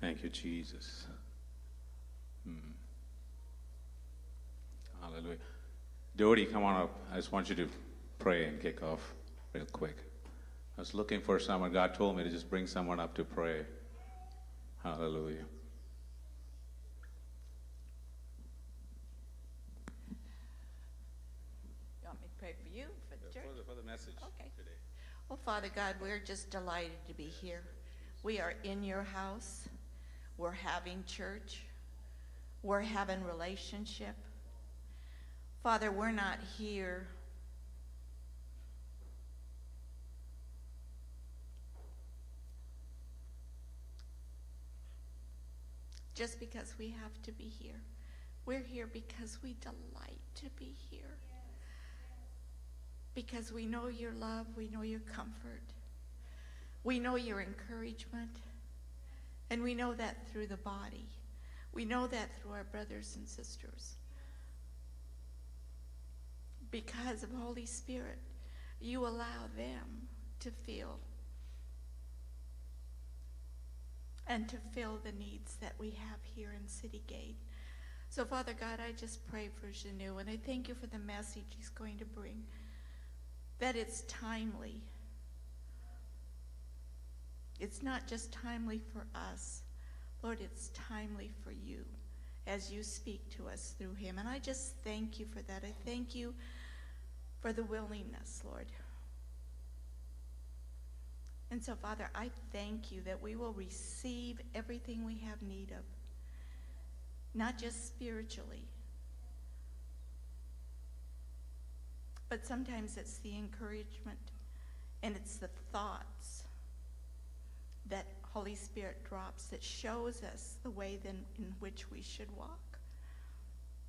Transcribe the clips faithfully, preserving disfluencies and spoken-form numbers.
Thank you, Jesus. Hmm. Hallelujah. Dodie, come on up. I just want you to pray and kick off real quick. I was looking for someone. God told me to just bring someone up to pray. Hallelujah. You want me to pray for you, for the church? For the, for the message okay. today. Well, Father God, we're just delighted to be here. We are in your house. We're having church. We're having relationship. Father, we're not here just because we have to be here. We're here because we delight to be here. Because we know your love, we know your comfort, we know your encouragement, and we know that through the body. We know that through our brothers and sisters. Because of Holy Spirit, you allow them to feel and to fill the needs that we have here in City Gate. So Father God, I just pray for Junu, and I thank you for the message he's going to bring, that it's timely. It's not just timely for us, Lord, it's timely for you as you speak to us through him. And I just thank you for that. I thank you for the willingness, Lord. And so, Father, I thank you that we will receive everything we have need of, not just spiritually, but sometimes it's the encouragement and it's the thoughts that Holy Spirit drops that shows us the way then in which we should walk.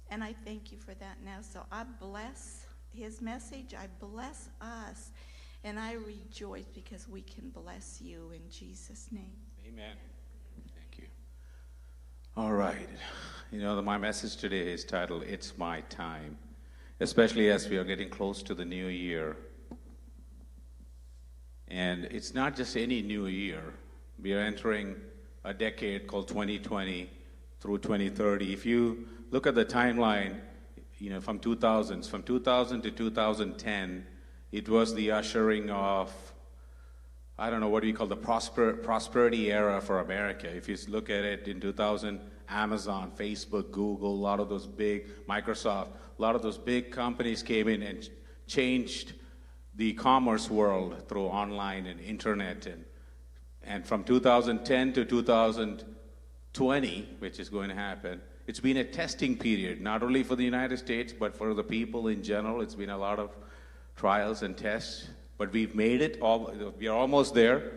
And I thank you for that now. So I bless his message. I bless us. And I rejoice because we can bless you in Jesus' name. Amen. Thank you. All right. You know, my message today is titled, It's My Time, especially as we are getting close to the new year. And it's not just any new year. We are entering a decade called twenty twenty through twenty thirty. If you look at the timeline, you know, from two thousands, from two thousand to two thousand ten, it was the ushering of, I don't know, what do you call the prosper, prosperity era for America. If you look at it in two thousand, Amazon, Facebook, Google, a lot of those big, Microsoft, a lot of those big companies came in and changed the commerce world through online and internet. And, and from two thousand ten to two thousand twenty, which is going to happen, it's been a testing period, not only for the United States, but for the people in general. It's been a lot of trials and tests, but we've made it. All, we are almost there.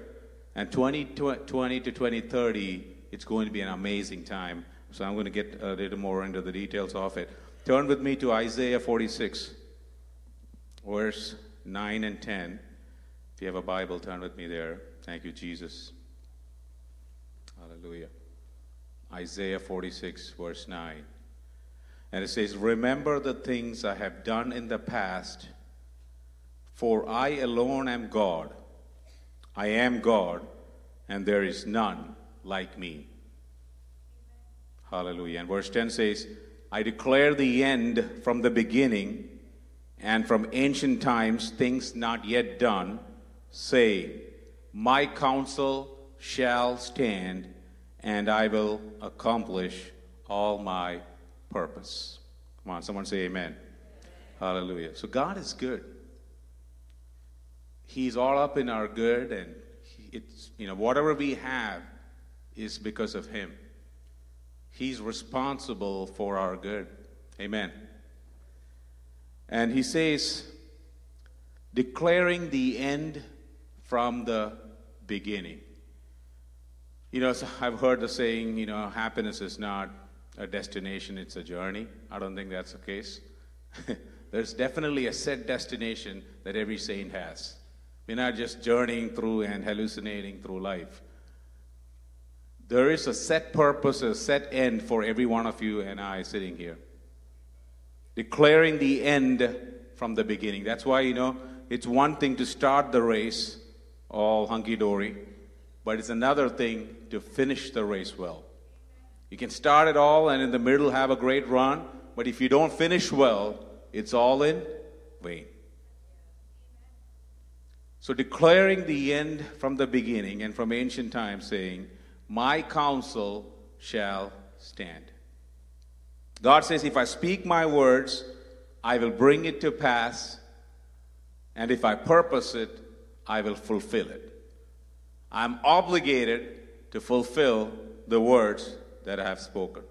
And twenty twenty to twenty thirty, it's going to be an amazing time. So I'm going to get a little more into the details of it. Turn with me to Isaiah forty-six, verse nine and ten. If you have a Bible, turn with me there. Thank you, Jesus. Hallelujah. Isaiah forty-six, verse nine. And it says, "Remember the things I have done in the past, for I alone am God. I am God, and there is none like me." Hallelujah. And verse ten says, "I declare the end from the beginning, and from ancient times things not yet done, saying, my counsel shall stand, and I will accomplish all my purpose." Come on, someone say amen. Amen. Hallelujah. So God is good. He's all up in our good, and it's, you know, whatever we have is because of him. He's responsible for our good. Amen. And he says, declaring the end from the beginning. You know, I've heard the saying, you know, happiness is not a destination, it's a journey. I don't think that's the case. There's definitely a set destination that every saint has. We're not just journeying through and hallucinating through life. There is a set purpose, a set end for every one of you and I sitting here. Declaring the end from the beginning. That's why, you know, it's one thing to start the race all hunky-dory, but it's another thing to finish the race well. You can start it all and in the middle have a great run, but if you don't finish well, it's all in vain. So declaring the end from the beginning and from ancient times, saying, my counsel shall stand. God says, if I speak my words, I will bring it to pass, and if I purpose it, I will fulfill it. I'm obligated to fulfill the words that I have spoken.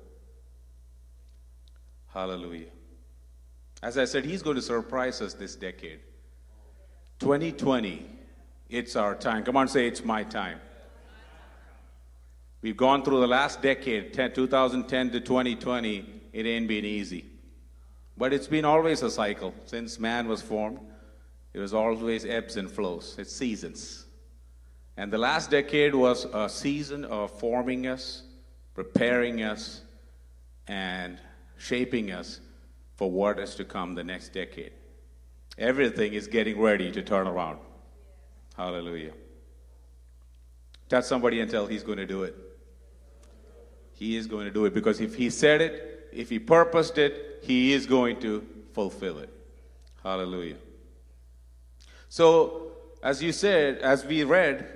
Hallelujah. As I said, He's going to surprise us this decade. twenty twenty, it's our time. Come on, say, it's my time. We've gone through the last decade, two thousand ten to twenty twenty. It ain't been easy. But it's been always a cycle. Since man was formed, it was always ebbs and flows. It's seasons. And the last decade was a season of forming us, preparing us, and shaping us for what is to come the next decade. Everything is getting ready to turn around. Hallelujah. Touch somebody and tell, He's going to do it. He is going to do it, because if He said it, if He purposed it, He is going to fulfill it. Hallelujah. So, as you said, as we read,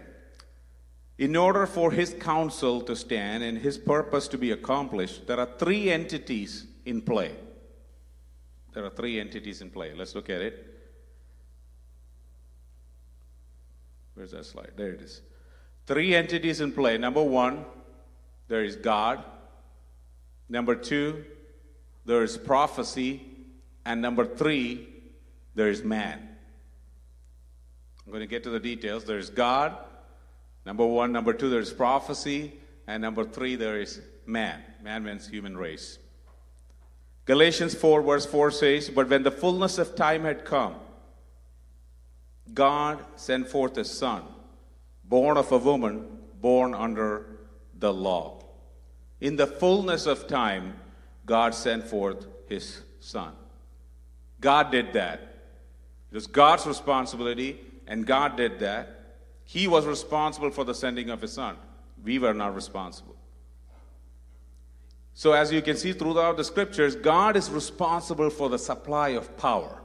in order for His counsel to stand and His purpose to be accomplished, there are three entities in play. There are three entities in play. Let's look at it. Where's that slide? There it is. Three entities in play. Number one, there is God. Number two, there is prophecy. And number three, there is man. I'm going to get to the details. There is God. Number one. Number two, there is prophecy. And number three, there is man. Man means human race. Galatians four verse four says, but when the fullness of time had come, God sent forth His Son, born of a woman, born under the law. In the fullness of time, God sent forth His Son. God did that. It was God's responsibility, and God did that. He was responsible for the sending of His Son. We were not responsible. So as you can see throughout the scriptures, God is responsible for the supply of power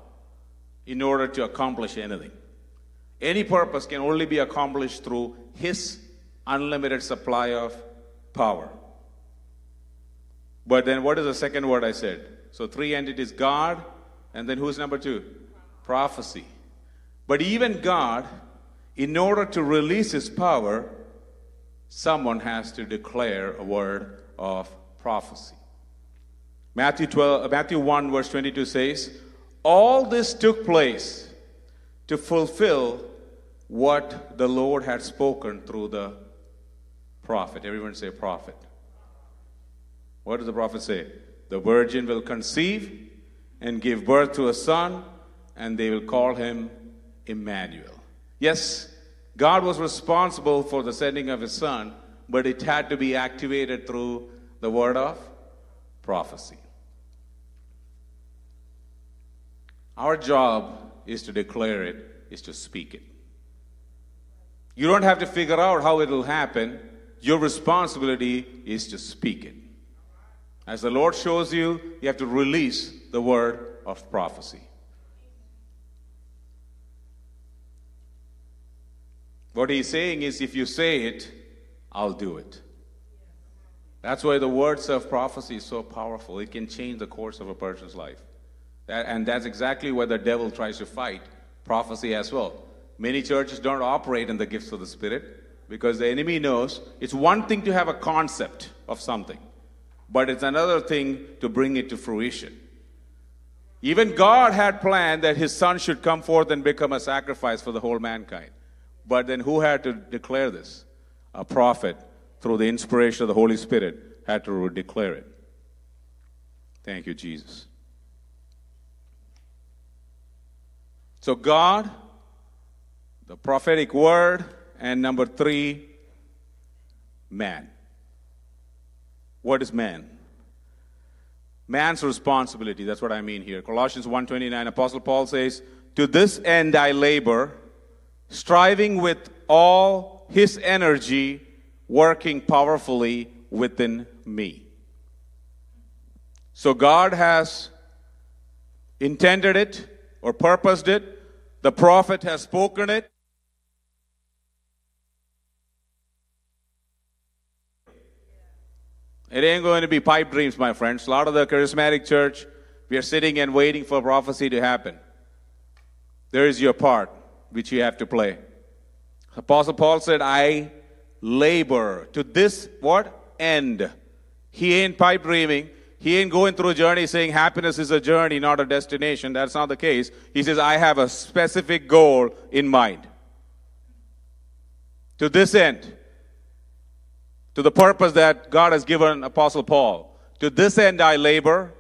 in order to accomplish anything. Any purpose can only be accomplished through His unlimited supply of power. But then what is the second word I said? So three entities, God, and then who's number two? Prophecy. But even God, in order to release His power, someone has to declare a word of prophecy. Matthew twelve, Matthew one verse twenty-two says, all this took place to fulfill what the Lord had spoken through the prophet. Everyone say prophet. What does the prophet say? The virgin will conceive and give birth to a son, and they will call him Emmanuel. Yes, God was responsible for the sending of His Son, but it had to be activated through the word of prophecy. Our job is to declare it, is to speak it. You don't have to figure out how it will happen. Your responsibility is to speak it. As the Lord shows you, you have to release the word of prophecy. What He's saying is, if you say it, I'll do it. That's why the words of prophecy is so powerful. It can change the course of a person's life. And that's exactly where the devil tries to fight prophecy as well. Many churches don't operate in the gifts of the Spirit because the enemy knows it's one thing to have a concept of something, but it's another thing to bring it to fruition. Even God had planned that His Son should come forth and become a sacrifice for the whole mankind. But then who had to declare this? A prophet, through the inspiration of the Holy Spirit, had to declare it. Thank you, Jesus. So God, the prophetic word, and number three, man. What is man? Man's responsibility. That's what I mean here. Colossians one twenty-nine, Apostle Paul says, to this end I labor, striving with all His energy working powerfully within me. So God has intended it or purposed it. The prophet has spoken it. It ain't going to be pipe dreams, my friends. A lot of the charismatic church, we are sitting and waiting for prophecy to happen. There is your part, which you have to play. Apostle Paul said, I labor to this, what? End. He ain't pipe dreaming. He ain't going through a journey saying happiness is a journey, not a destination. That's not the case. He says, I have a specific goal in mind. To this end. To the purpose that God has given Apostle Paul. To this end I labor,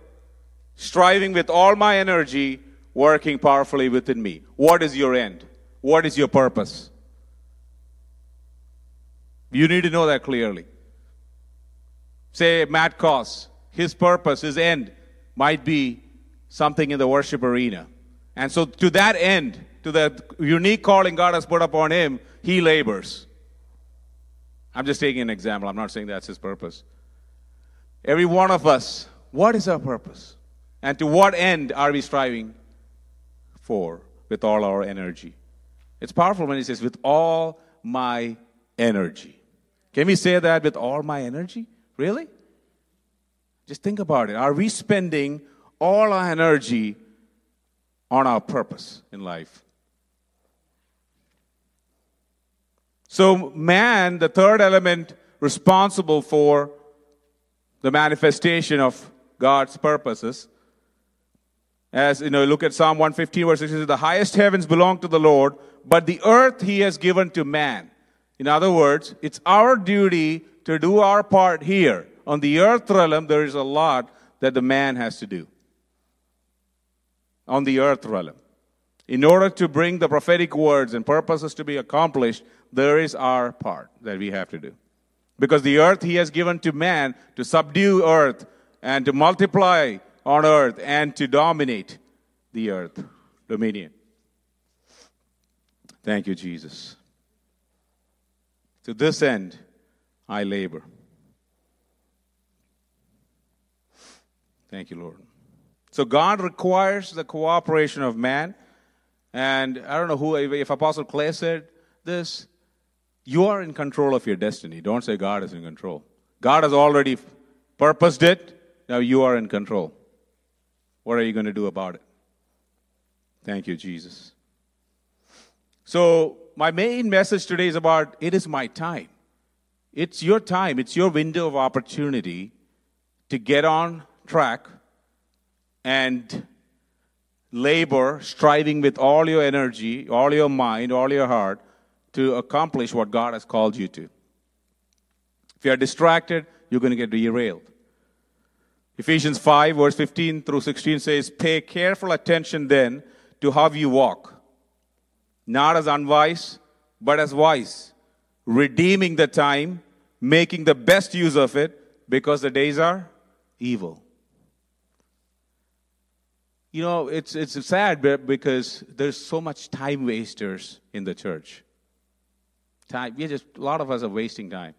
striving with all my energy, working powerfully within me. What is your end? What is your purpose? You need to know that clearly. Say Matt Koss, his purpose, his end might be something in the worship arena. And so to that end, to the unique calling God has put upon him, he labors. I'm just taking an example. I'm not saying that's his purpose. Every one of us, what is our purpose? And to what end are we striving for with all our energy? It's powerful when he says, with all my energy. Can we say that, with all my energy? Really? Just think about it. Are we spending all our energy on our purpose in life? So man, the third element responsible for the manifestation of God's purposes. As, you know, look at Psalm one fifteen, verse six, it says, the highest heavens belong to the Lord, but the earth he has given to man. In other words, it's our duty to do our part here. On the earth realm, there is a lot that the man has to do. On the earth realm. In order to bring the prophetic words and purposes to be accomplished, there is our part that we have to do. Because the earth he has given to man to subdue earth and to multiply on earth and to dominate the earth. Dominion. Thank you, Jesus. To this end, I labor. Thank you, Lord. So God requires the cooperation of man. And I don't know who, if Apostle Clay said this, you are in control of your destiny. Don't say God is in control. God has already purposed it. Now you are in control. What are you going to do about it? Thank you, Jesus. So my main message today is about, it is my time. It's your time. It's your window of opportunity to get on track and labor, striving with all your energy, all your mind, all your heart, to accomplish what God has called you to. If you are distracted, you're going to get derailed. Ephesians five, verse fifteen through sixteen says, pay careful attention then to how you walk, not as unwise, but as wise, redeeming the time, making the best use of it, because the days are evil. You know, it's it's sad because there's so much time wasters in the church. Time, we just a lot of us are wasting time.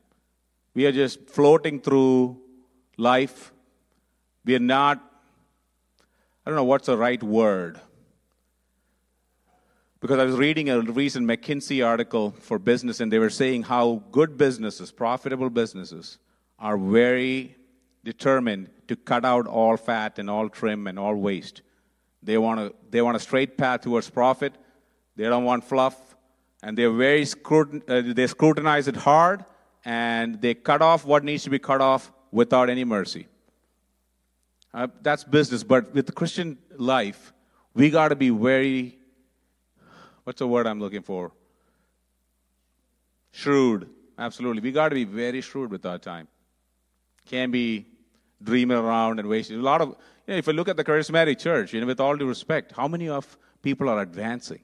We are just floating through life. We are not, I don't know what's the right word. Because I was reading a recent McKinsey article for business, and they were saying how good businesses, profitable businesses, are very determined to cut out all fat and all trim and all waste. They want a, they want a straight path towards profit. They don't want fluff. And they're very scrutin- uh, they scrutinize it hard, and they cut off what needs to be cut off without any mercy. Uh, that's business. But with Christian life, we got to be very, what's the word I'm looking for? Shrewd. Absolutely. We got to be very shrewd with our time. Can't be dreaming around and wasting. A lot of, you know, if you look at the charismatic church, you know, with all due respect, how many of people are advancing?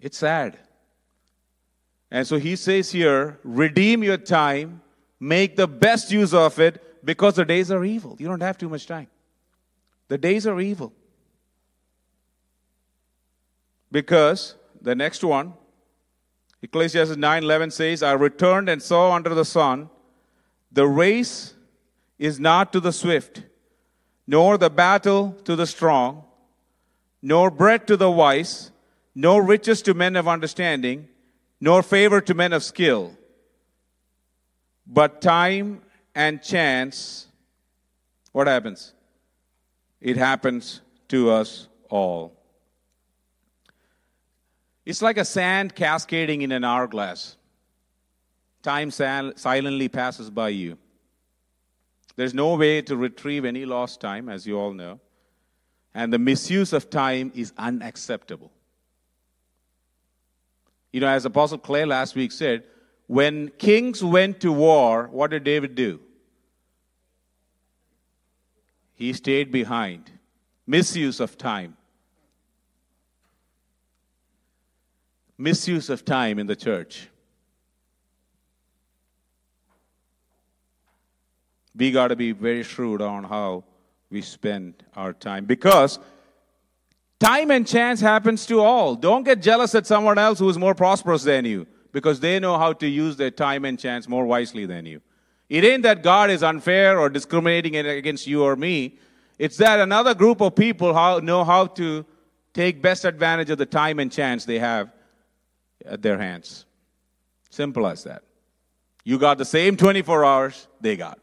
It's sad. And so he says here, redeem your time, make the best use of it, because the days are evil. You don't have too much time. The days are evil. Because the next one Ecclesiastes nine eleven says, I returned and saw under the sun, the race is not to the swift, nor the battle to the strong, nor bread to the wise, nor riches to men of understanding, nor favor to men of skill, but time and chance. What happens? It happens to us all. It's like a sand cascading in an hourglass. Time sal- silently passes by you. There's no way to retrieve any lost time, as you all know. And the misuse of time is unacceptable. You know, as Apostle Clay last week said, when kings went to war, what did David do? He stayed behind. Misuse of time. Misuse of time in the church. We got to be very shrewd on how we spend our time, because time and chance happens to all. Don't get jealous at someone else who is more prosperous than you, because they know how to use their time and chance more wisely than you. It ain't that God is unfair or discriminating against you or me. It's that another group of people how, know how to take best advantage of the time and chance they have at their hands. Simple as that. You got the same twenty-four hours they got.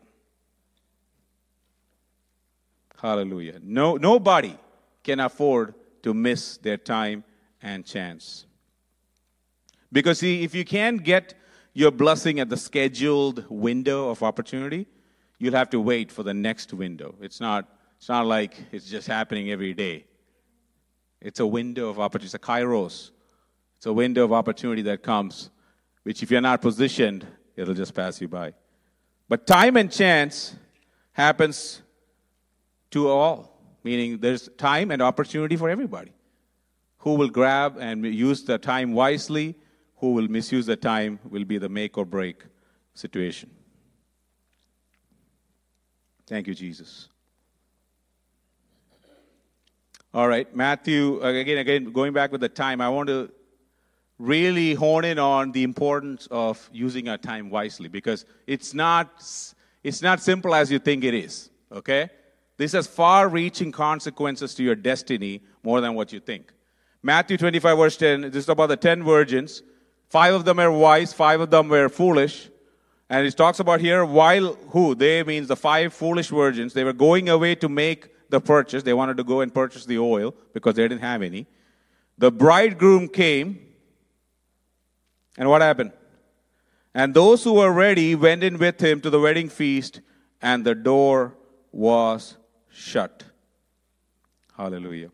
Hallelujah. No, nobody can afford to miss their time and chance. Because see, if you can't get your blessing at the scheduled window of opportunity, you'll have to wait for the next window. It's not, it's not like it's just happening every day. It's a window of opportunity. It's a kairos. It's a window of opportunity that comes, which if you're not positioned, it'll just pass you by. But time and chance happens to all, meaning there's time and opportunity for everybody. Who will grab and use the time wisely, who will misuse the time, will be the make or break situation. Thank you, Jesus. All right, Matthew, again, again, going back with the time, I want to really hone in on the importance of using our time wisely, because it's not it's not simple as you think it is, okay? This has far-reaching consequences to your destiny more than what you think. Matthew twenty-five, verse ten, this is about the ten virgins. Five of them are wise, five of them were foolish. And it talks about here, while who? They means the five foolish virgins. They were going away to make the purchase. They wanted to go and purchase the oil because they didn't have any. The bridegroom came. And what happened? And those who were ready went in with him to the wedding feast, and the door was shut. Hallelujah.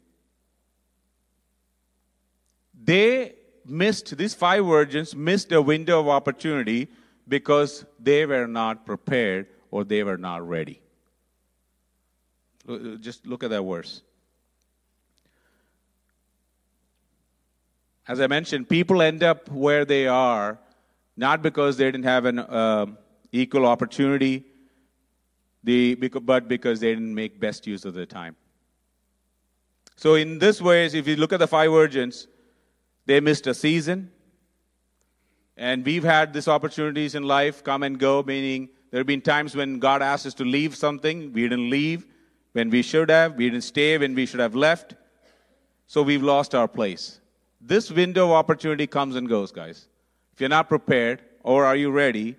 They missed, these five virgins missed a window of opportunity because they were not prepared or they were not ready. Just look at that verse. As I mentioned, people end up where they are, not because they didn't have an uh, equal opportunity, the, but because they didn't make best use of their time. So in this way, if you look at the five virgins, they missed a season. And we've had these opportunities in life come and go, meaning there have been times when God asked us to leave something. We didn't leave when we should have. We didn't stay when we should have left. So we've lost our place. This window of opportunity comes and goes, guys. If you're not prepared or are you ready,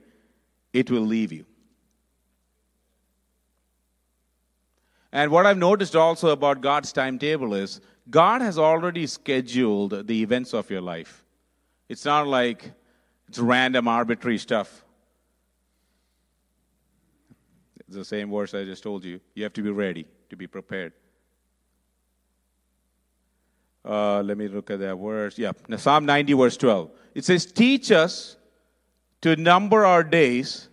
it will leave you. And what I've noticed also about God's timetable is God has already scheduled the events of your life. It's not like it's random, arbitrary stuff. It's the same words I just told you. You have to be ready, to be prepared. Uh, let me look at that verse. Yeah, now, Psalm ninety, verse twelve. It says, teach us to number our days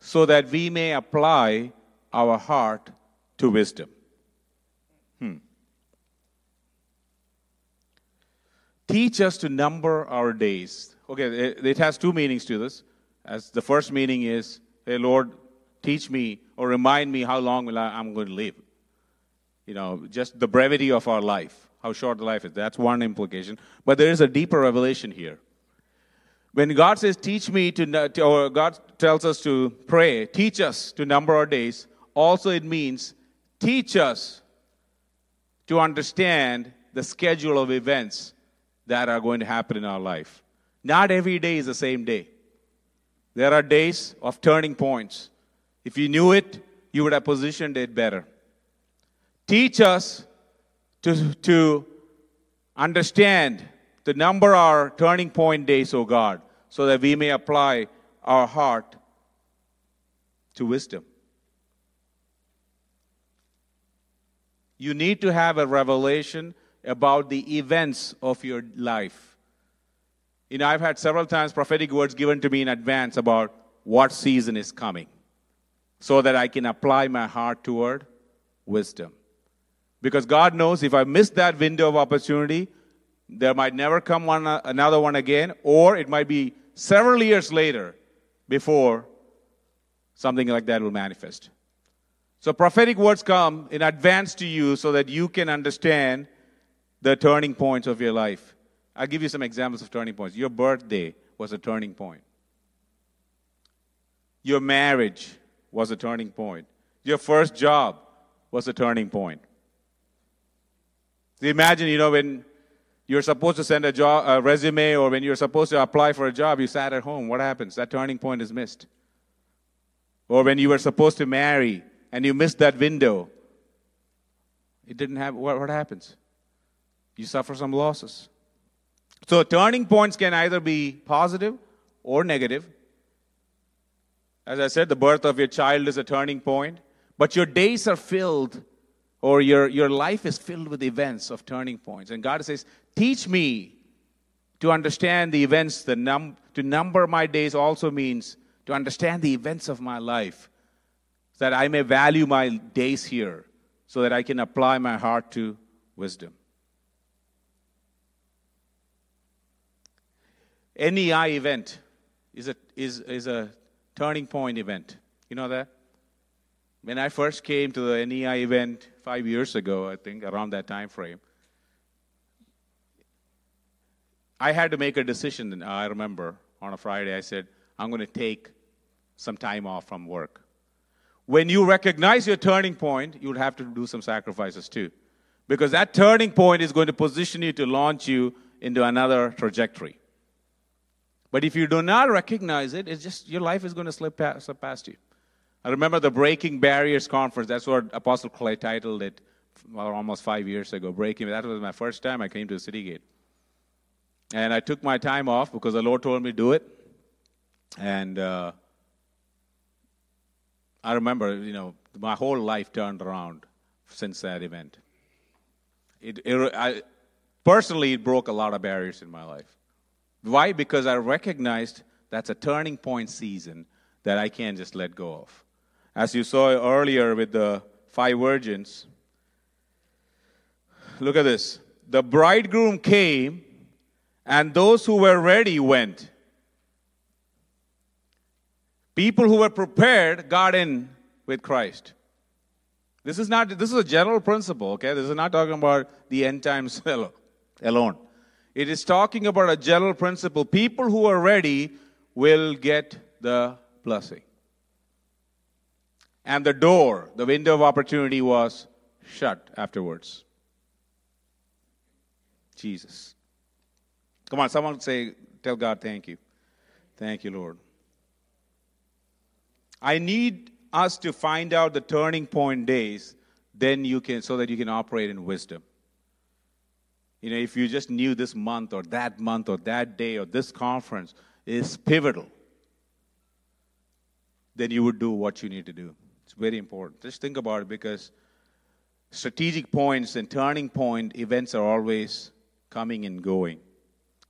so that we may apply our heart to wisdom. Hmm. Teach us to number our days. Okay, it has two meanings to this. As the first meaning is, hey, Lord, teach me or remind me how long will I, I'm going to live. You know, just the brevity of our life, how short the life is. That's one implication. But there is a deeper revelation here. When God says, teach me to, or God tells us to pray, teach us to number our days, also it means teach us to understand the schedule of events that are going to happen in our life. Not every day is the same day. There are days of turning points. If you knew it, you would have positioned it better. Teach us to, to understand to number our turning point days, O God, so that we may apply our heart to wisdom. You need to have a revelation about the events of your life. You know, I've had several times prophetic words given to me in advance about what season is coming, so that I can apply my heart toward wisdom. Because God knows if I miss that window of opportunity, there might never come one, another one again, or it might be several years later before something like that will manifest. So prophetic words come in advance to you so that you can understand the turning points of your life. I'll give you some examples of turning points. Your birthday was a turning point. Your marriage was a turning point. Your first job was a turning point. So imagine, you know, when you're supposed to send a, job, a resume or when you're supposed to apply for a job, you sat at home. What happens? That turning point is missed. Or when you were supposed to marry and you missed that window, it didn't happen. What, what happens? You suffer some losses. So turning points can either be positive or negative. As I said, the birth of your child is a turning point. But your days are filled, or your, your life is filled with events of turning points. And God says, teach me to understand the events. The num- to number my days also means to understand the events of my life, so that I may value my days here, so that I can apply my heart to wisdom. N E I event is a is is a turning point event. You know that? When I first came to the N E I event five years ago, I think, around that time frame, I had to make a decision, I remember, on a Friday. I said, I'm going to take some time off from work. When you recognize your turning point, you'll have to do some sacrifices too. Because that turning point is going to position you to launch you into another trajectory. But if you do not recognize it, it's just your life is going to slip past, slip past you. I remember the Breaking Barriers Conference. That's what Apostle Clay titled it almost five years ago, Breaking. That was my first time I came to the City Gate. And I took my time off because the Lord told me to do it. And uh, I remember, you know, my whole life turned around since that event. It, it I, personally, it broke a lot of barriers in my life. Why? Because I recognized that's a turning point season that I can't just let go of. As you saw earlier with the five virgins, look at this. The bridegroom came, and those who were ready went. People who were prepared got in with Christ. This is not. This is a general principle, okay? This is not talking about the end times alone. It is talking about a general principle. People who are ready will get the blessing. And the door, the window of opportunity was shut afterwards. Jesus. Come on, someone say, tell God, thank you. Thank you, Lord. I need us to find out the turning point days, then you can, so that you can operate in wisdom. You know, if you just knew this month or that month or that day or this conference is pivotal, then you would do what you need to do. It's very important. Just think about it, because strategic points and turning point events are always coming and going.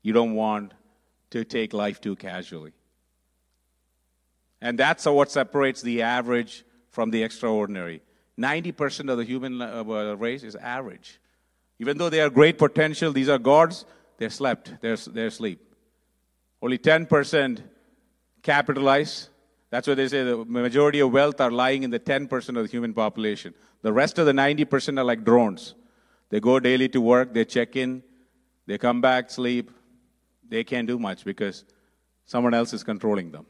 You don't want to take life too casually. And that's what separates the average from the extraordinary. ninety percent of the human race is average. Even though they are great potential, these are gods, they're slept, they're, they're asleep. Only ten percent capitalize. That's why they say the majority of wealth are lying in the ten percent of the human population. The rest of the ninety percent are like drones. They go daily to work, they check in, they come back, sleep. They can't do much because Someone else is controlling them.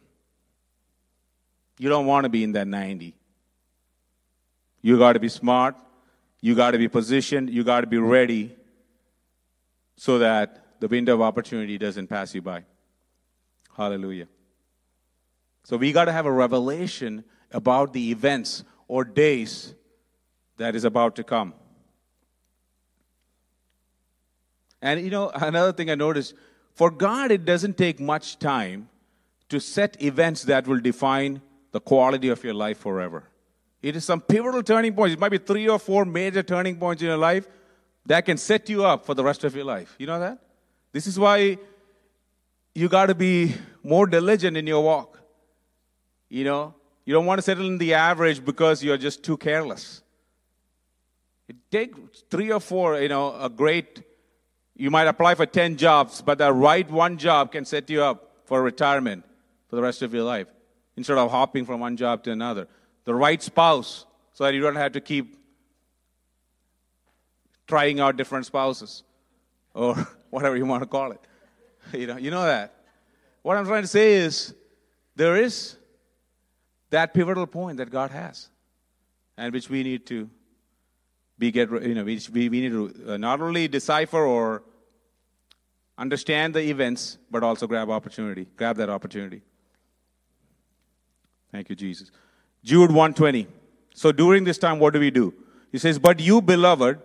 You don't want to be in that ninety. You got to be smart. You got to be positioned. You got to be ready so that the window of opportunity doesn't pass you by. Hallelujah. So we got to have a revelation about the events or days that is about to come. And, you know, another thing I noticed, for God, it doesn't take much time to set events that will define the quality of your life forever. It is some pivotal turning points. It might be three or four major turning points in your life that can set you up for the rest of your life. You know that? This is why you got to be more diligent in your walk. You know, you don't want to settle in the average because you're just too careless. It takes three or four, you know, a great... You might apply for ten jobs, but the right one job can set you up for retirement for the rest of your life, instead of hopping from one job to another. The right spouse, so that you don't have to keep trying out different spouses, or whatever you want to call it. You know, you know that. What I'm trying to say is, there is that pivotal point that God has, and which we need to We get, you know, we, we need to not only decipher or understand the events, but also grab opportunity. Grab that opportunity. Thank you, Jesus. Jude one twenty. So during this time, what do we do? He says, "But you, beloved,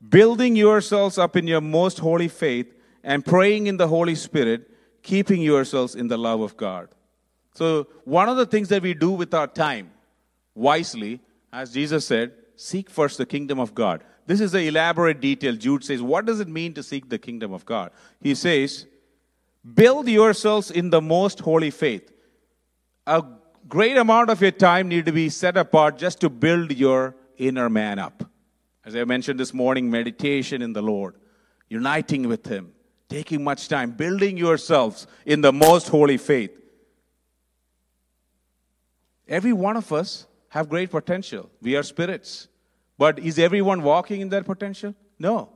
building yourselves up in your most holy faith and praying in the Holy Spirit, keeping yourselves in the love of God." So one of the things that we do with our time, wisely, as Jesus said, seek first the kingdom of God. This is the elaborate detail. Jude says, what does it mean to seek the kingdom of God? He says, build yourselves in the most holy faith. A great amount of your time need to be set apart just to build your inner man up. As I mentioned this morning, meditation in the Lord, uniting with Him, taking much time, building yourselves in the most holy faith. Every one of us have great potential. We are spirits. But is everyone walking in that potential? No.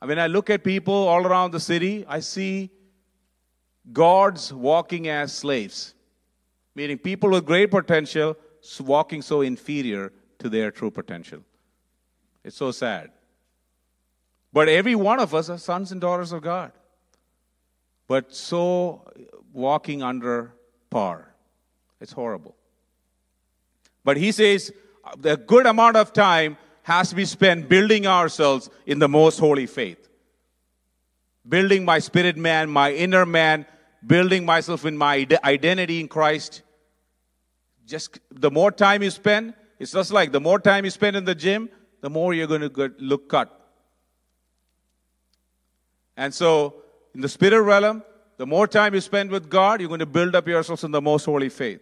When I look at people all around the city, I see gods walking as slaves, meaning people with great potential walking so inferior to their true potential. It's so sad. But every one of us are sons and daughters of God, but so walking under par. It's horrible. But he says a good amount of time has to be spent building ourselves in the most holy faith. Building my spirit man, my inner man, building myself in my identity in Christ. Just the more time you spend, it's just like the more time you spend in the gym, the more you're going to look cut. And so in the spirit realm, the more time you spend with God, you're going to build up yourselves in the most holy faith.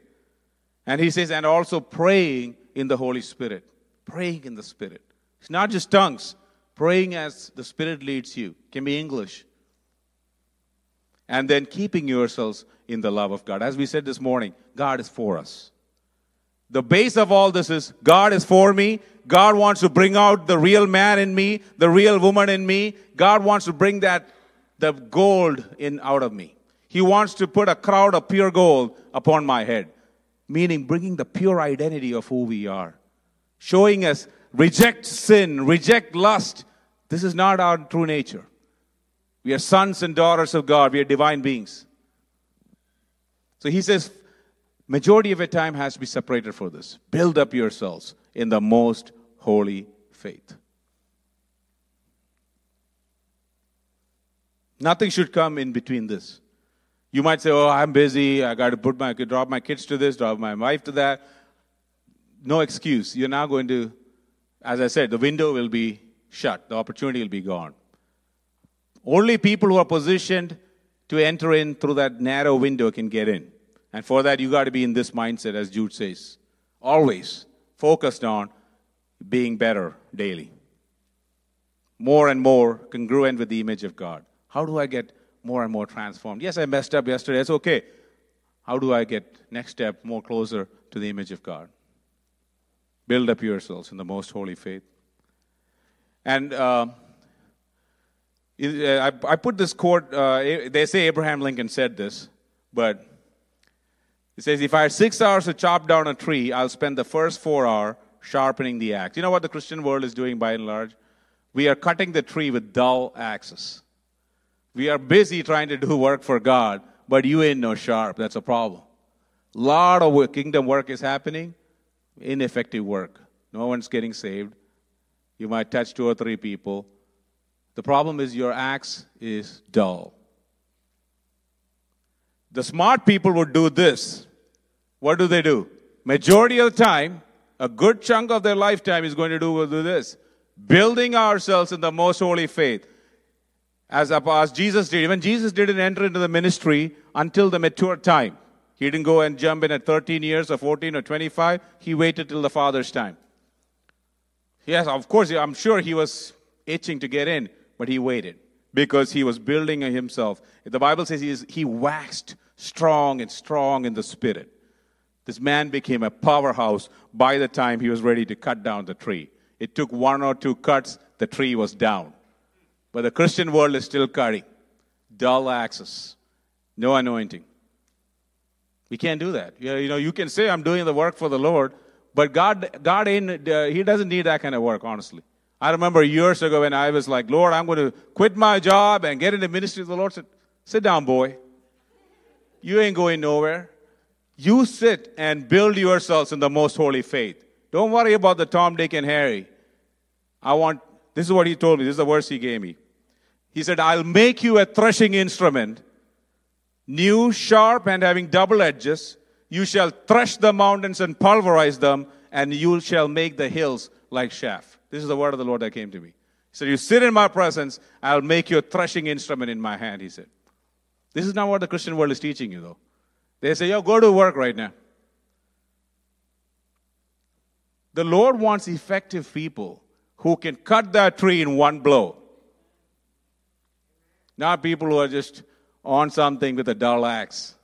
And he says, and also praying in the Holy Spirit. Praying in the Spirit. It's not just tongues. Praying as the Spirit leads you. It can be English. And then keeping yourselves in the love of God. As we said this morning, God is for us. The base of all this is, God is for me. God wants to bring out the real man in me, the real woman in me. God wants to bring that the gold in out of me. He wants to put a crown of pure gold upon my head. Meaning bringing the pure identity of who we are. Showing us, reject sin, reject lust. This is not our true nature. We are sons and daughters of God. We are divine beings. So he says, majority of your time has to be separated for this. Build up yourselves in the most holy faith. Nothing should come in between this. You might say, oh, I'm busy, I got to put my, drop my kids to this, drop my wife to that. No excuse. You're now going to, as I said, the window will be shut. The opportunity will be gone. Only people who are positioned to enter in through that narrow window can get in. And for that, you got to be in this mindset, as Jude says. Always focused on being better daily. More and more congruent with the image of God. How do I get more and more transformed? Yes, I messed up yesterday. It's okay. How do I get next step more closer to the image of God? Build up yourselves in the most holy faith. And uh, I put this quote, uh, they say Abraham Lincoln said this, But it says, if I had six hours to chop down a tree, I'll spend the first four hours sharpening the axe. You know what the Christian world is doing by and large? We are cutting the tree with dull axes. We are busy trying to do work for God, but you ain't no sharp. That's a problem. A lot of work, kingdom work is happening, ineffective work. No one's getting saved. You might touch two or three people. The problem is your axe is dull. The smart people would do this. What do they do? Majority of the time, a good chunk of their lifetime is going to do, will do this. Building ourselves in the most holy faith. As, as Jesus did. Even Jesus didn't enter into the ministry until the mature time. He didn't go and jump in at thirteen years or fourteen or twenty-five. He waited till the Father's time. Yes, of course, I'm sure he was itching to get in, but he waited because he was building himself. The Bible says he, is, he waxed strong and strong in the Spirit. This man became a powerhouse by the time he was ready to cut down the tree. It took one or two cuts, the tree was down. But the Christian world is still cutting. Dull axes. No anointing. We can't do that. You know, you can say, I'm doing the work for the Lord, but God, God ain't, uh, He doesn't need that kind of work, honestly. I remember years ago when I was like, Lord, I'm going to quit my job and get into ministry. The Lord said, sit down, boy. You ain't going nowhere. You sit and build yourselves in the most holy faith. Don't worry about the Tom, Dick, and Harry. I want, this is what He told me. This is the verse He gave me. He said, I'll make you a threshing instrument, new, sharp, and having double edges. You shall thresh the mountains and pulverize them, and you shall make the hills like chaff. This is the word of the Lord that came to me. He said, you sit in my presence, I'll make you a threshing instrument in my hand, He said. This is not what the Christian world is teaching you, though. They say, yo, go to work right now. The Lord wants effective people who can cut that tree in one blow. Not people who are just on something with a dull axe.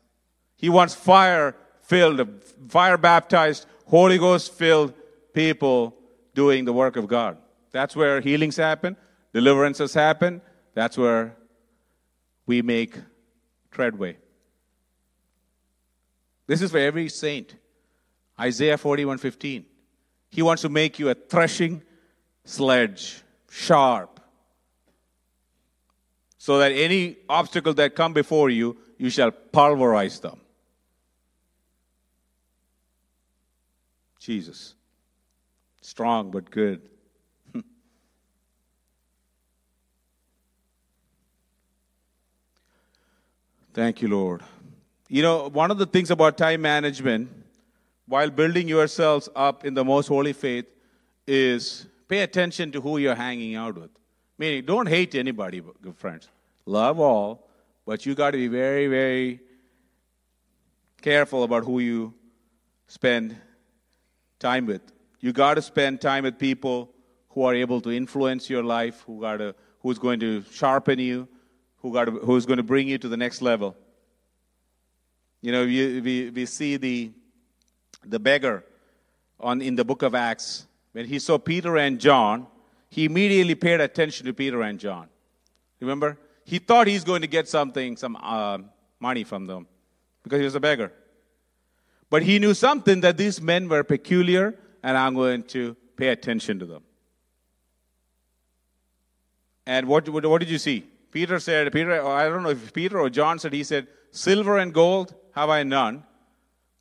He wants fire-filled, fire-baptized, Holy Ghost-filled people doing the work of God. That's where healings happen, deliverances happen. That's where we make treadway. This is for every saint. Isaiah forty-one fifteen. He wants to make you a threshing sledge, sharp, so that any obstacle that come before you, you shall pulverize them. Jesus. Strong but good. Thank you, Lord. You know, one of the things about time management, while building yourselves up in the most holy faith, is pay attention to who you're hanging out with. Meaning, don't hate anybody, good friends. Love all, but you got to be very, very careful about who you spend time with. You got to spend time with people who are able to influence your life, who got to, who's going to sharpen you, who got to, who's going to bring you to the next level. You know, we we, we see the the beggar on in the book of Acts. When he saw Peter and John, he immediately paid attention to Peter and John. Remember? He thought he's going to get something, some uh, money from them because he was a beggar. But he knew something, that these men were peculiar, and I'm going to pay attention to them. And what, what, what did you see? Peter said, Peter, I don't know if Peter or John said, he said, silver and gold have I none,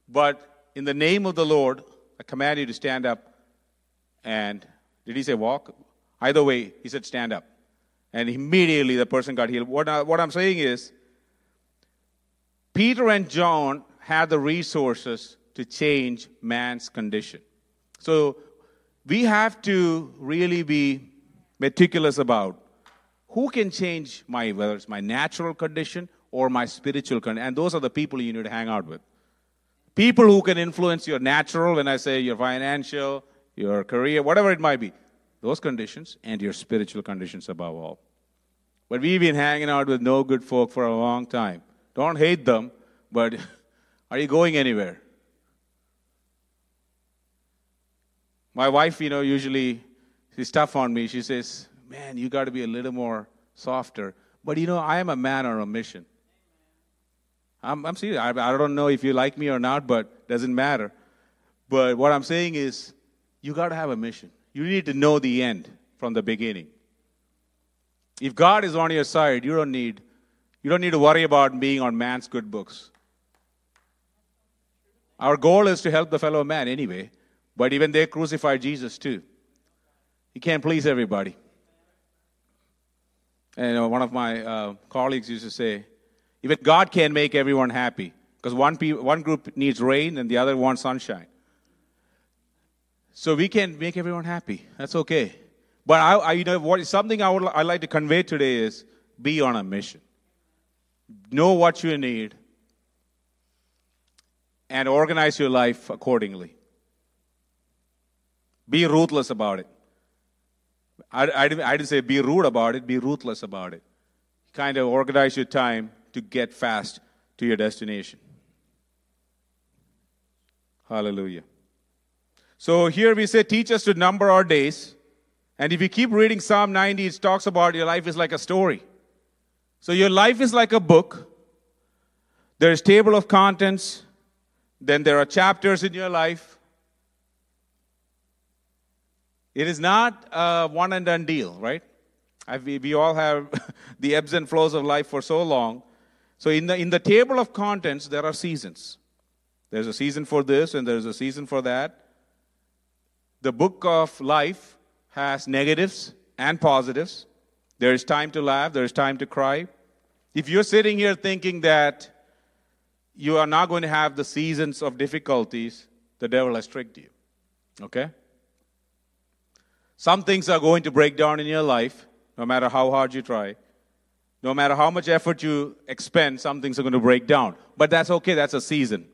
but in the name of the Lord, I command you to stand up. And did he say walk? Either way, he said stand up. And immediately the person got healed. What, I, what I'm saying is, Peter and John had the resources to change man's condition. So we have to really be meticulous about who can change my, whether it's my natural condition or my spiritual condition. And those are the people you need to hang out with. People who can influence your natural, when I say your financial, your career, whatever it might be. Those conditions and your spiritual conditions above all. But we've been hanging out with no good folk for a long time. Don't hate them, but are you going anywhere? My wife, you know, usually she's tough on me. She says, man, you got to be a little more softer. But, you know, I am a man on a mission. I'm, I'm serious. I, I don't know if you like me or not, but doesn't matter. But what I'm saying is, you got to have a mission. You need to know the end from the beginning. If God is on your side, you don't need, you don't need to worry about being on man's good books. Our goal is to help the fellow man anyway, but even they crucified Jesus too. He can't please everybody. And one of my uh, colleagues used to say, even God can't make everyone happy, because one pe- one group needs rain and the other wants sunshine. So we can make everyone happy. That's okay. But I, I you know, what is something I would I like to convey today is be on a mission. Know what you need, and organize your life accordingly. Be ruthless about it. I, I, didn't, I didn't say be rude about it. Be ruthless about it. Kind of organize your time to get fast to your destination. Hallelujah. So here we say, teach us to number our days. And if you keep reading Psalm ninety, it talks about your life is like a story. So your life is like a book. There is table of contents. Then there are chapters in your life. It is not a one-and-done deal, right? I, we, we all have the ebbs and flows of life for so long. So in the in the table of contents, there are seasons. There's a season for this, and there's a season for that. The book of life has negatives and positives. There is time to laugh. There is time to cry. If you're sitting here thinking that you are not going to have the seasons of difficulties, the devil has tricked you. Okay? Some things are going to break down in your life, no matter how hard you try. No matter how much effort you expend, some things are going to break down. But that's okay. That's a season.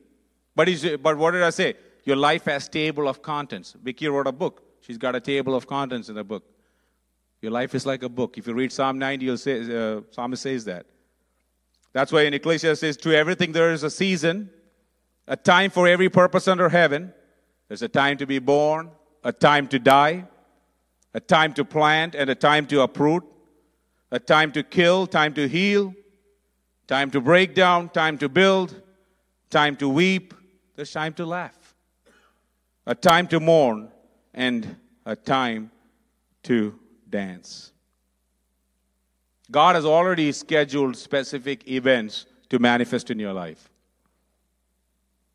But, is, but what did I say? Your life has table of contents. Vicki wrote a book. She's got a table of contents in the book. Your life is like a book. If you read Psalm ninety, you'll say, uh, Psalmist says that. That's why in Ecclesiastes says, to everything there is a season, a time for every purpose under heaven. There's a time to be born, a time to die, a time to plant, and a time to uproot, a time to kill, time to heal, time to break down, time to build, time to weep. There's time to laugh, a time to mourn, and a time to dance. God has already scheduled specific events to manifest in your life.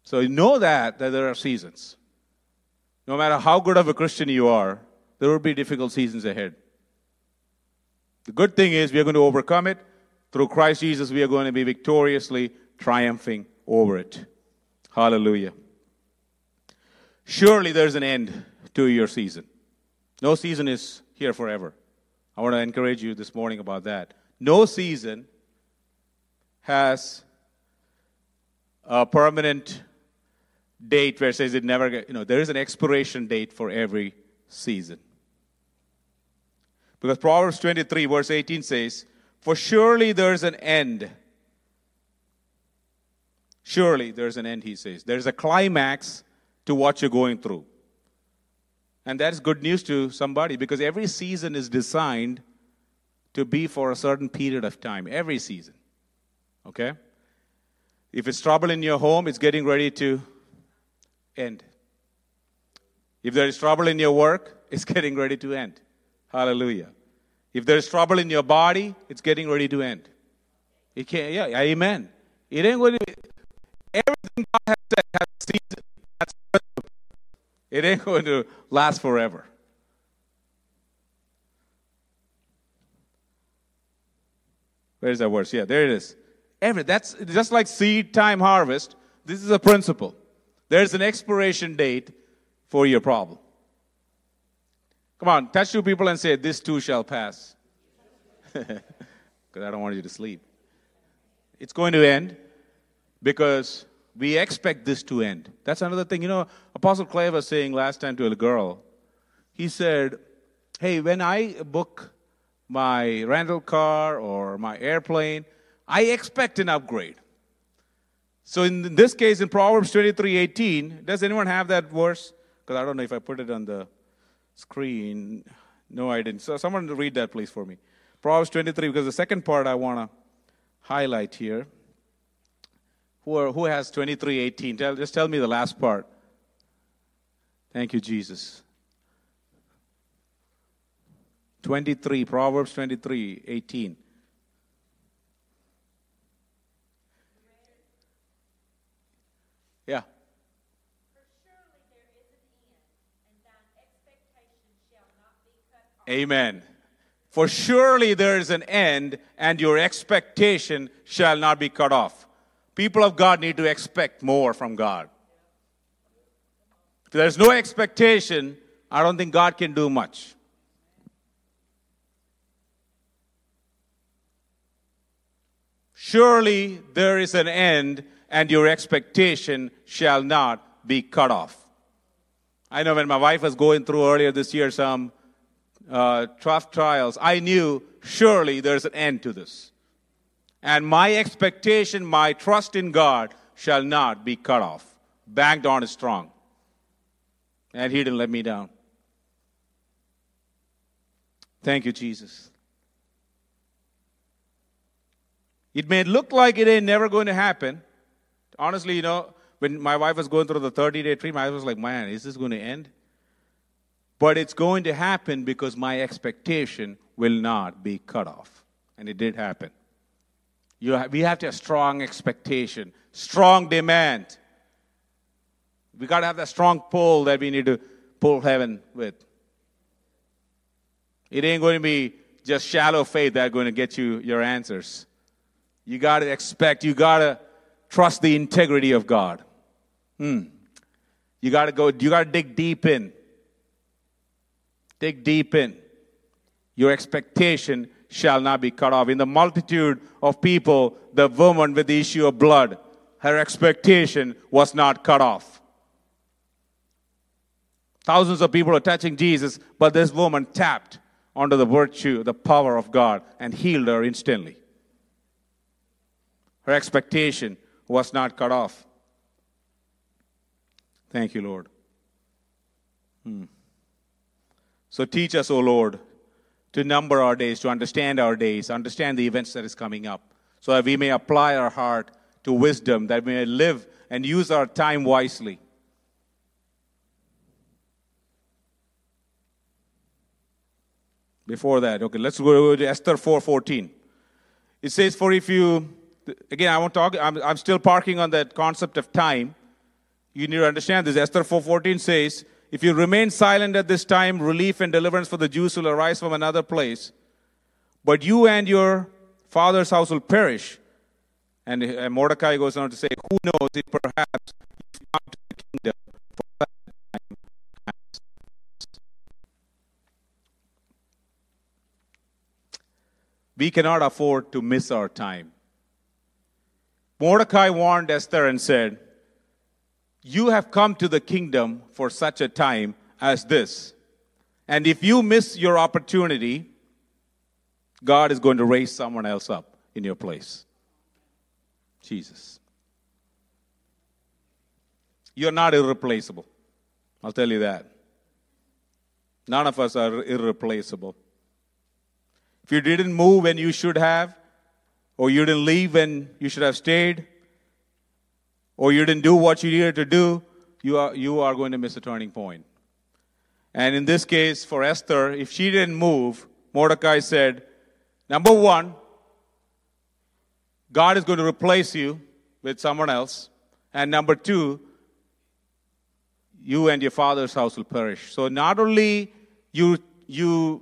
So know that, that there are seasons. No matter how good of a Christian you are, there will be difficult seasons ahead. The good thing is we are going to overcome it. Through Christ Jesus, we are going to be victoriously triumphing over it. Hallelujah. Surely there's an end to your season. No season is here forever. I want to encourage you this morning about that. No season has a permanent date where it says it never gets, you know, there is an expiration date for every season. Because Proverbs twenty-three, verse eighteen says, for surely there is an end. Surely there is an end, he says. There is a climax to what you're going through. And that's good news to somebody, because every season is designed to be for a certain period of time. Every season. Okay? If it's trouble in your home, it's getting ready to end. If there is trouble in your work, it's getting ready to end. Hallelujah. If there is trouble in your body, it's getting ready to end. It can't, yeah, amen. It ain't going to be. Everything God has said has a season. That's It ain't going to last forever. Where is that verse? Yeah, there it is. Every, that's just like seed time harvest. This is a principle. There's an expiration date for your problem. Come on, touch two people and say, this too shall pass. Because I don't want you to sleep. It's going to end because we expect this to end. That's another thing. You know, Apostle Clay was saying last time to a girl, he said, hey, when I book my rental car or my airplane, I expect an upgrade. So in this case, in Proverbs twenty-three eighteen, does anyone have that verse? Because I don't know if I put it on the screen. No, I didn't. So someone read that, please, for me. Proverbs twenty-three, because the second part I want to highlight here. who are, who has twenty-three eighteen? Tell, just tell me the last part. Thank you, Jesus. twenty-three, Proverbs twenty-three eighteen. Yeah. Amen. For surely there is an end, and your expectation shall not be cut off. People of God need to expect more from God. If there's no expectation, I don't think God can do much. Surely there is an end, and your expectation shall not be cut off. I know when my wife was going through earlier this year some Uh, tough trials, I knew surely there's an end to this. And my expectation, my trust in God shall not be cut off. Banked on is strong. And He didn't let me down. Thank you, Jesus. It may look like it ain't never going to happen. Honestly, you know, when my wife was going through the thirty-day treatment, I was like, man, is this going to end? But it's going to happen because my expectation will not be cut off. And it did happen. You have, we have to have strong expectation, strong demand. We got to have that strong pull that we need to pull heaven with. It ain't going to be just shallow faith that's going to get you your answers. You got to expect. You got to trust the integrity of God. Hmm. You got to go. You got to dig deep in. Dig deep in. Your expectation shall not be cut off. In the multitude of people, the woman with the issue of blood, her expectation was not cut off. Thousands of people are touching Jesus, but this woman tapped onto the virtue, the power of God, and healed her instantly. Her expectation was not cut off. Thank you, Lord. Hmm. So teach us, O Lord, to number our days, to understand our days, understand the events that is coming up, so that we may apply our heart to wisdom, that we may live and use our time wisely. Before that, okay, let's go to Esther four fourteen. It says, for if you, again, I won't talk, I'm, I'm still parking on that concept of time. You need to understand this. Esther four fourteen says, if you remain silent at this time, relief and deliverance for the Jews will arise from another place. But you and your father's house will perish. And Mordecai goes on to say, who knows if perhaps you come to the kingdom for that time. We cannot afford to miss our time. Mordecai warned Esther and said, you have come to the kingdom for such a time as this. And if you miss your opportunity, God is going to raise someone else up in your place. Jesus. You're not irreplaceable. I'll tell you that. None of us are irreplaceable. If you didn't move when you should have, or you didn't leave when you should have stayed, or you didn't do what you needed to do, you are you are going to miss a turning point. And in this case, for Esther, if she didn't move, Mordecai said, number one, God is going to replace you with someone else. And number two, you and your father's house will perish. So not only you you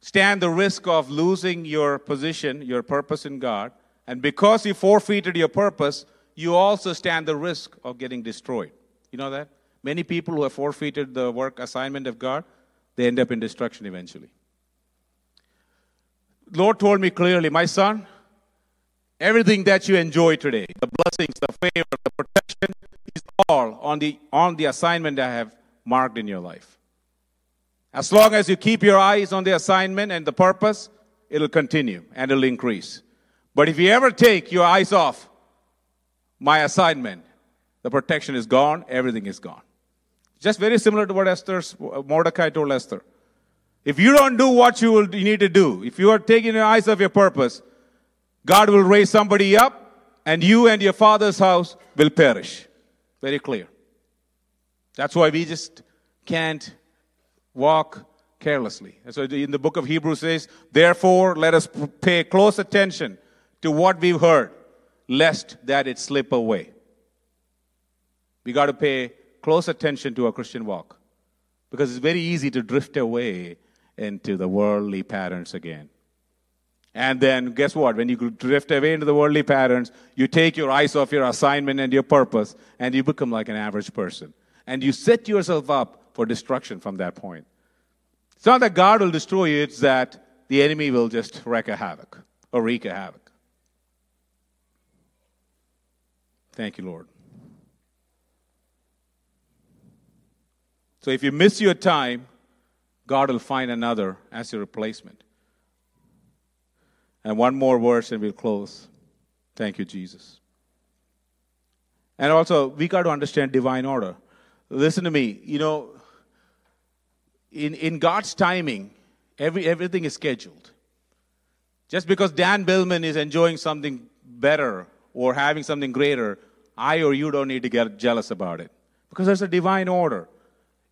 stand the risk of losing your position, your purpose in God, and because you forfeited your purpose, you also stand the risk of getting destroyed. You know that? Many people who have forfeited the work assignment of God, they end up in destruction eventually. The Lord told me clearly, my son, everything that you enjoy today, the blessings, the favor, the protection, is all on the, on the assignment I have marked in your life. As long as you keep your eyes on the assignment and the purpose, it'll continue and it'll increase. But if you ever take your eyes off my assignment, the protection is gone, everything is gone. Just very similar to what Esther's, Mordecai told Esther. If you don't do what you, will, you need to do, if you are taking your eyes off your purpose, God will raise somebody up and you and your father's house will perish. Very clear. That's why we just can't walk carelessly. And so in the book of Hebrews says, therefore let us pay close attention to what we've heard, lest that it slip away. We got to pay close attention to our Christian walk, because it's very easy to drift away into the worldly patterns again. And then guess what? When you drift away into the worldly patterns, you take your eyes off your assignment and your purpose, and you become like an average person. And you set yourself up for destruction from that point. It's not that God will destroy you, it's that the enemy will just wreak a havoc or wreak a havoc. Thank you, Lord. So if you miss your time, God will find another as your replacement. And one more verse and we'll close. Thank you, Jesus. And also, we got to understand divine order. Listen to me. You know, in, in God's timing, every everything is scheduled. Just because Dan Billman is enjoying something better or having something greater, I or you don't need to get jealous about it, because there's a divine order.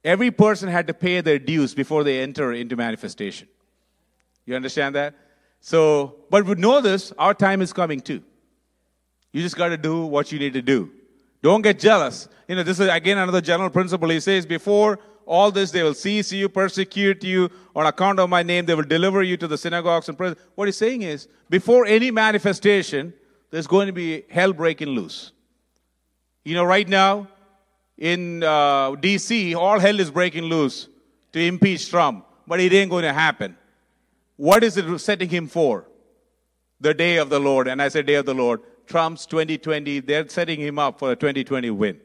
Every person had to pay their dues before they enter into manifestation. You understand that? So, but we know this, our time is coming too. You just got to do what you need to do. Don't get jealous. You know, this is again another general principle. He says, before all this, they will seize you, persecute you. On account of my name, they will deliver you to the synagogues and prisons. What he's saying is, before any manifestation, there's going to be hell breaking loose. You know, right now, in uh, D C, all hell is breaking loose to impeach Trump. But it ain't going to happen. What is it setting him for? The day of the Lord. And I say day of the Lord. Trump's twenty twenty, they're setting him up for a twenty twenty win.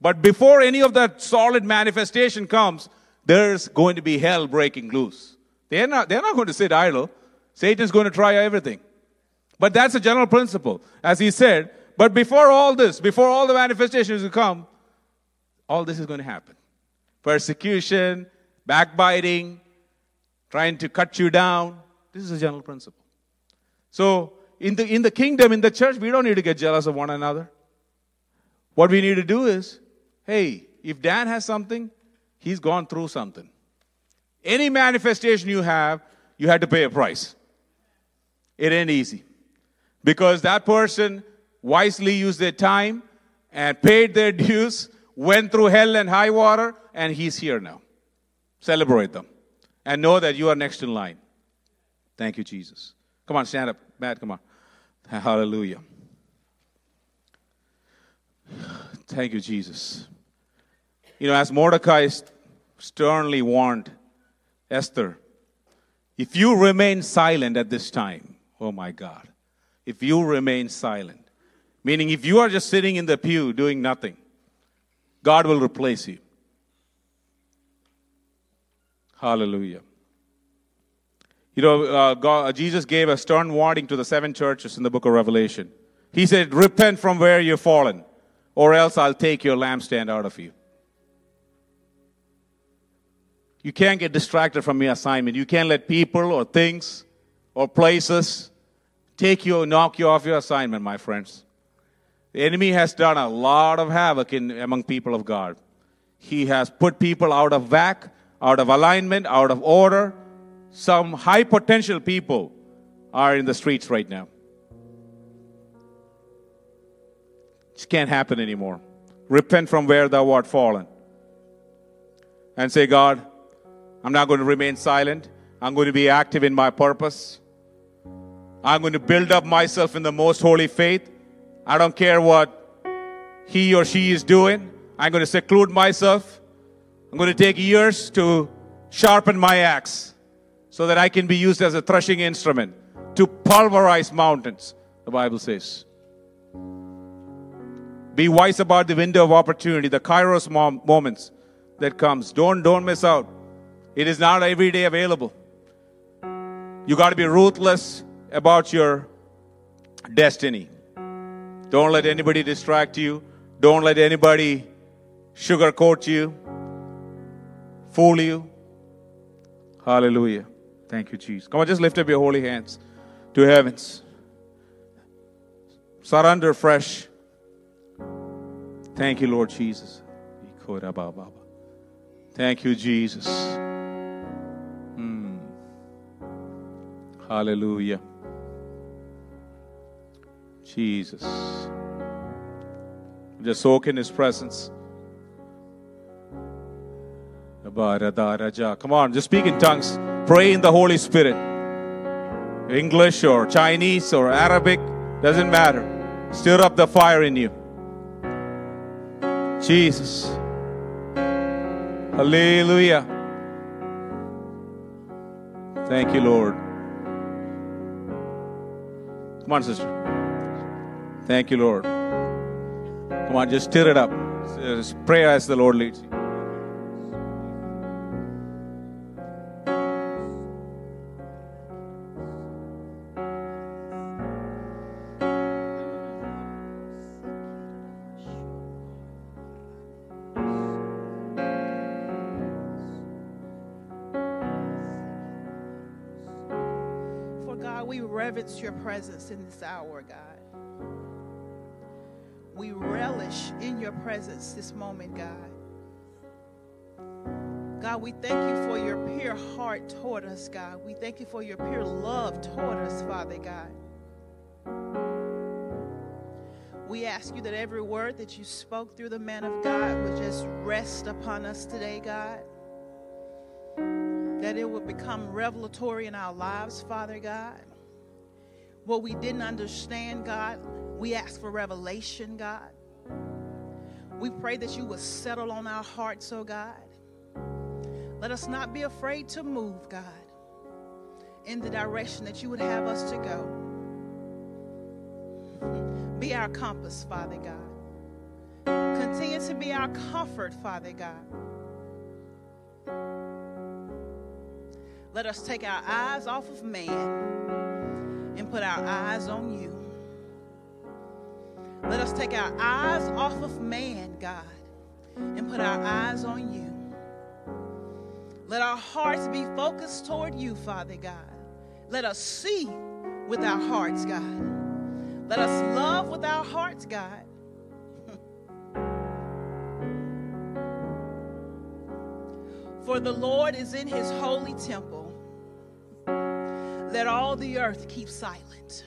But before any of that solid manifestation comes, there's going to be hell breaking loose. They're not, they're not going to sit idle. Satan's going to try everything. But that's a general principle, as he said. But before all this, before all the manifestations will come, all this is going to happen. Persecution, backbiting, trying to cut you down. This is a general principle. So, In the in the kingdom, in the church, we don't need to get jealous of one another. What we need to do is, hey, if Dan has something, he's gone through something. Any manifestation you have, you had to pay a price. It ain't easy. Because that person wisely used their time and paid their dues, went through hell and high water, and he's here now. Celebrate them. And know that you are next in line. Thank you, Jesus. Come on, stand up. Matt, come on. Hallelujah. Thank you, Jesus. You know, as Mordecai sternly warned Esther, if you remain silent at this time, oh my God, if you remain silent, meaning if you are just sitting in the pew doing nothing, God will replace you. Hallelujah. You know, uh, God, Jesus gave a stern warning to the seven churches in the book of Revelation. He said, repent from where you've fallen, or else I'll take your lampstand out of you. You can't get distracted from your assignment. You can't let people or things or places take you or knock you off your assignment, my friends. The enemy has done a lot of havoc in, among people of God. He has put people out of whack, out of alignment, out of order. Some high potential people are in the streets right now. It can't happen anymore. Repent from where thou art fallen. And say, God, I'm not going to remain silent. I'm going to be active in my purpose. I'm going to build up myself in the most holy faith. I don't care what he or she is doing. I'm going to seclude myself. I'm going to take years to sharpen my axe, so that I can be used as a threshing instrument to pulverize mountains, the Bible says. Be wise about the window of opportunity, the kairos mom- moments that comes. Don't, don't miss out. It is not every day available. You got to be ruthless about your destiny. Don't let anybody distract you. Don't let anybody sugarcoat you, fool you. Hallelujah. Thank you, Jesus. Come on, just lift up your holy hands to heavens. Surrender fresh. Thank you, Lord Jesus. Thank you, Jesus. Mm. Hallelujah. Jesus. Just soak in His presence. Come on, just speak in tongues. Pray in the Holy Spirit. English or Chinese or Arabic, doesn't matter. Stir up the fire in you. Jesus. Hallelujah. Thank you, Lord. Come on, sister. Thank you, Lord. Come on, just stir it up. Just pray as the Lord leads you. Your presence in this hour, God. We relish in your presence this moment, God. God, we thank you for your pure heart toward us, God. We thank you for your pure love toward us, Father God. We ask you that every word that you spoke through the man of God would just rest upon us today, God. That it would become revelatory in our lives, Father God. What we didn't understand, God, we ask for revelation, God. We pray that you would settle on our hearts, oh God. Let us not be afraid to move, God, in the direction that you would have us to go. Be our compass, Father God. Continue to be our comfort, Father God. Let us take our eyes off of man and put our eyes on you. Let us take our eyes off of man, God, and put our eyes on you. Let our hearts be focused toward you, Father God. Let us see with our hearts, God. Let us love with our hearts, God. For the Lord is in his holy temple. Let all the earth keep silent.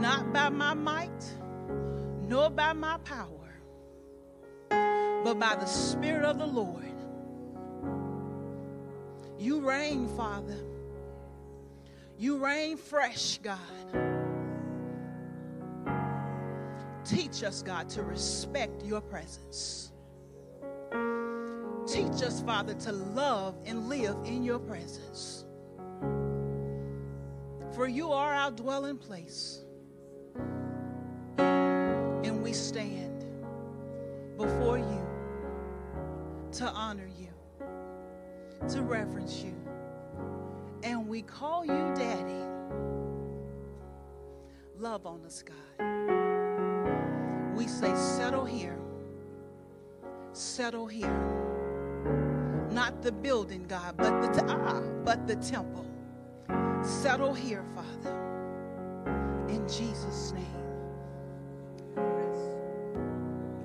Not by my might, nor by my power, but by the Spirit of the Lord. You reign, Father. You reign fresh, God. Teach us, God, to respect your presence. Teach us, Father, to love and live in your presence. For you are our dwelling place. And we stand before you to honor you, to reverence you. And we call you Daddy. Love on us, God. We say, settle here. Settle here. Not the building, God, but the, t- ah, but the temple. Settle here, Father, in Jesus' name.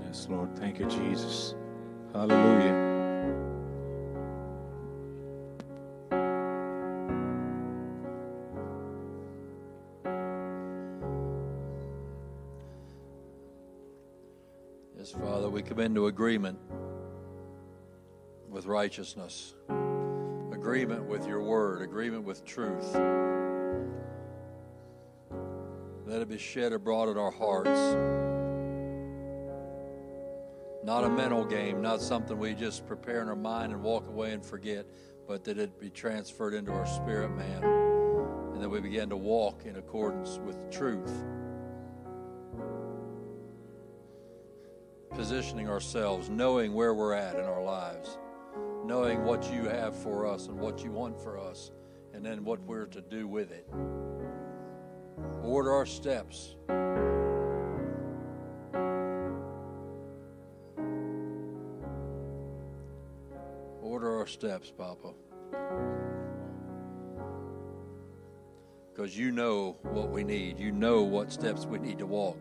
Yes, Lord. Thank you, Jesus. Hallelujah. Yes, Father, we come into agreement with righteousness, agreement with your word, agreement with truth. Let it be shed abroad in our hearts. Not a mental game, not something we just prepare in our mind and walk away and forget, but that it be transferred into our spirit, man, and that we begin to walk in accordance with truth. Positioning ourselves, knowing where we're at in our lives, knowing what you have for us and what you want for us, and then what we're to do with it. Order our steps. Order our steps, Papa. because you know what we need. You know what steps we need to walk.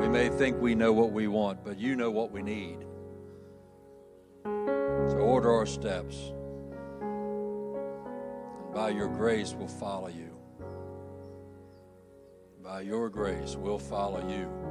We may think we know what we want, but you know what we need. So order our steps. By your grace, we'll follow you. By your grace, we'll follow you.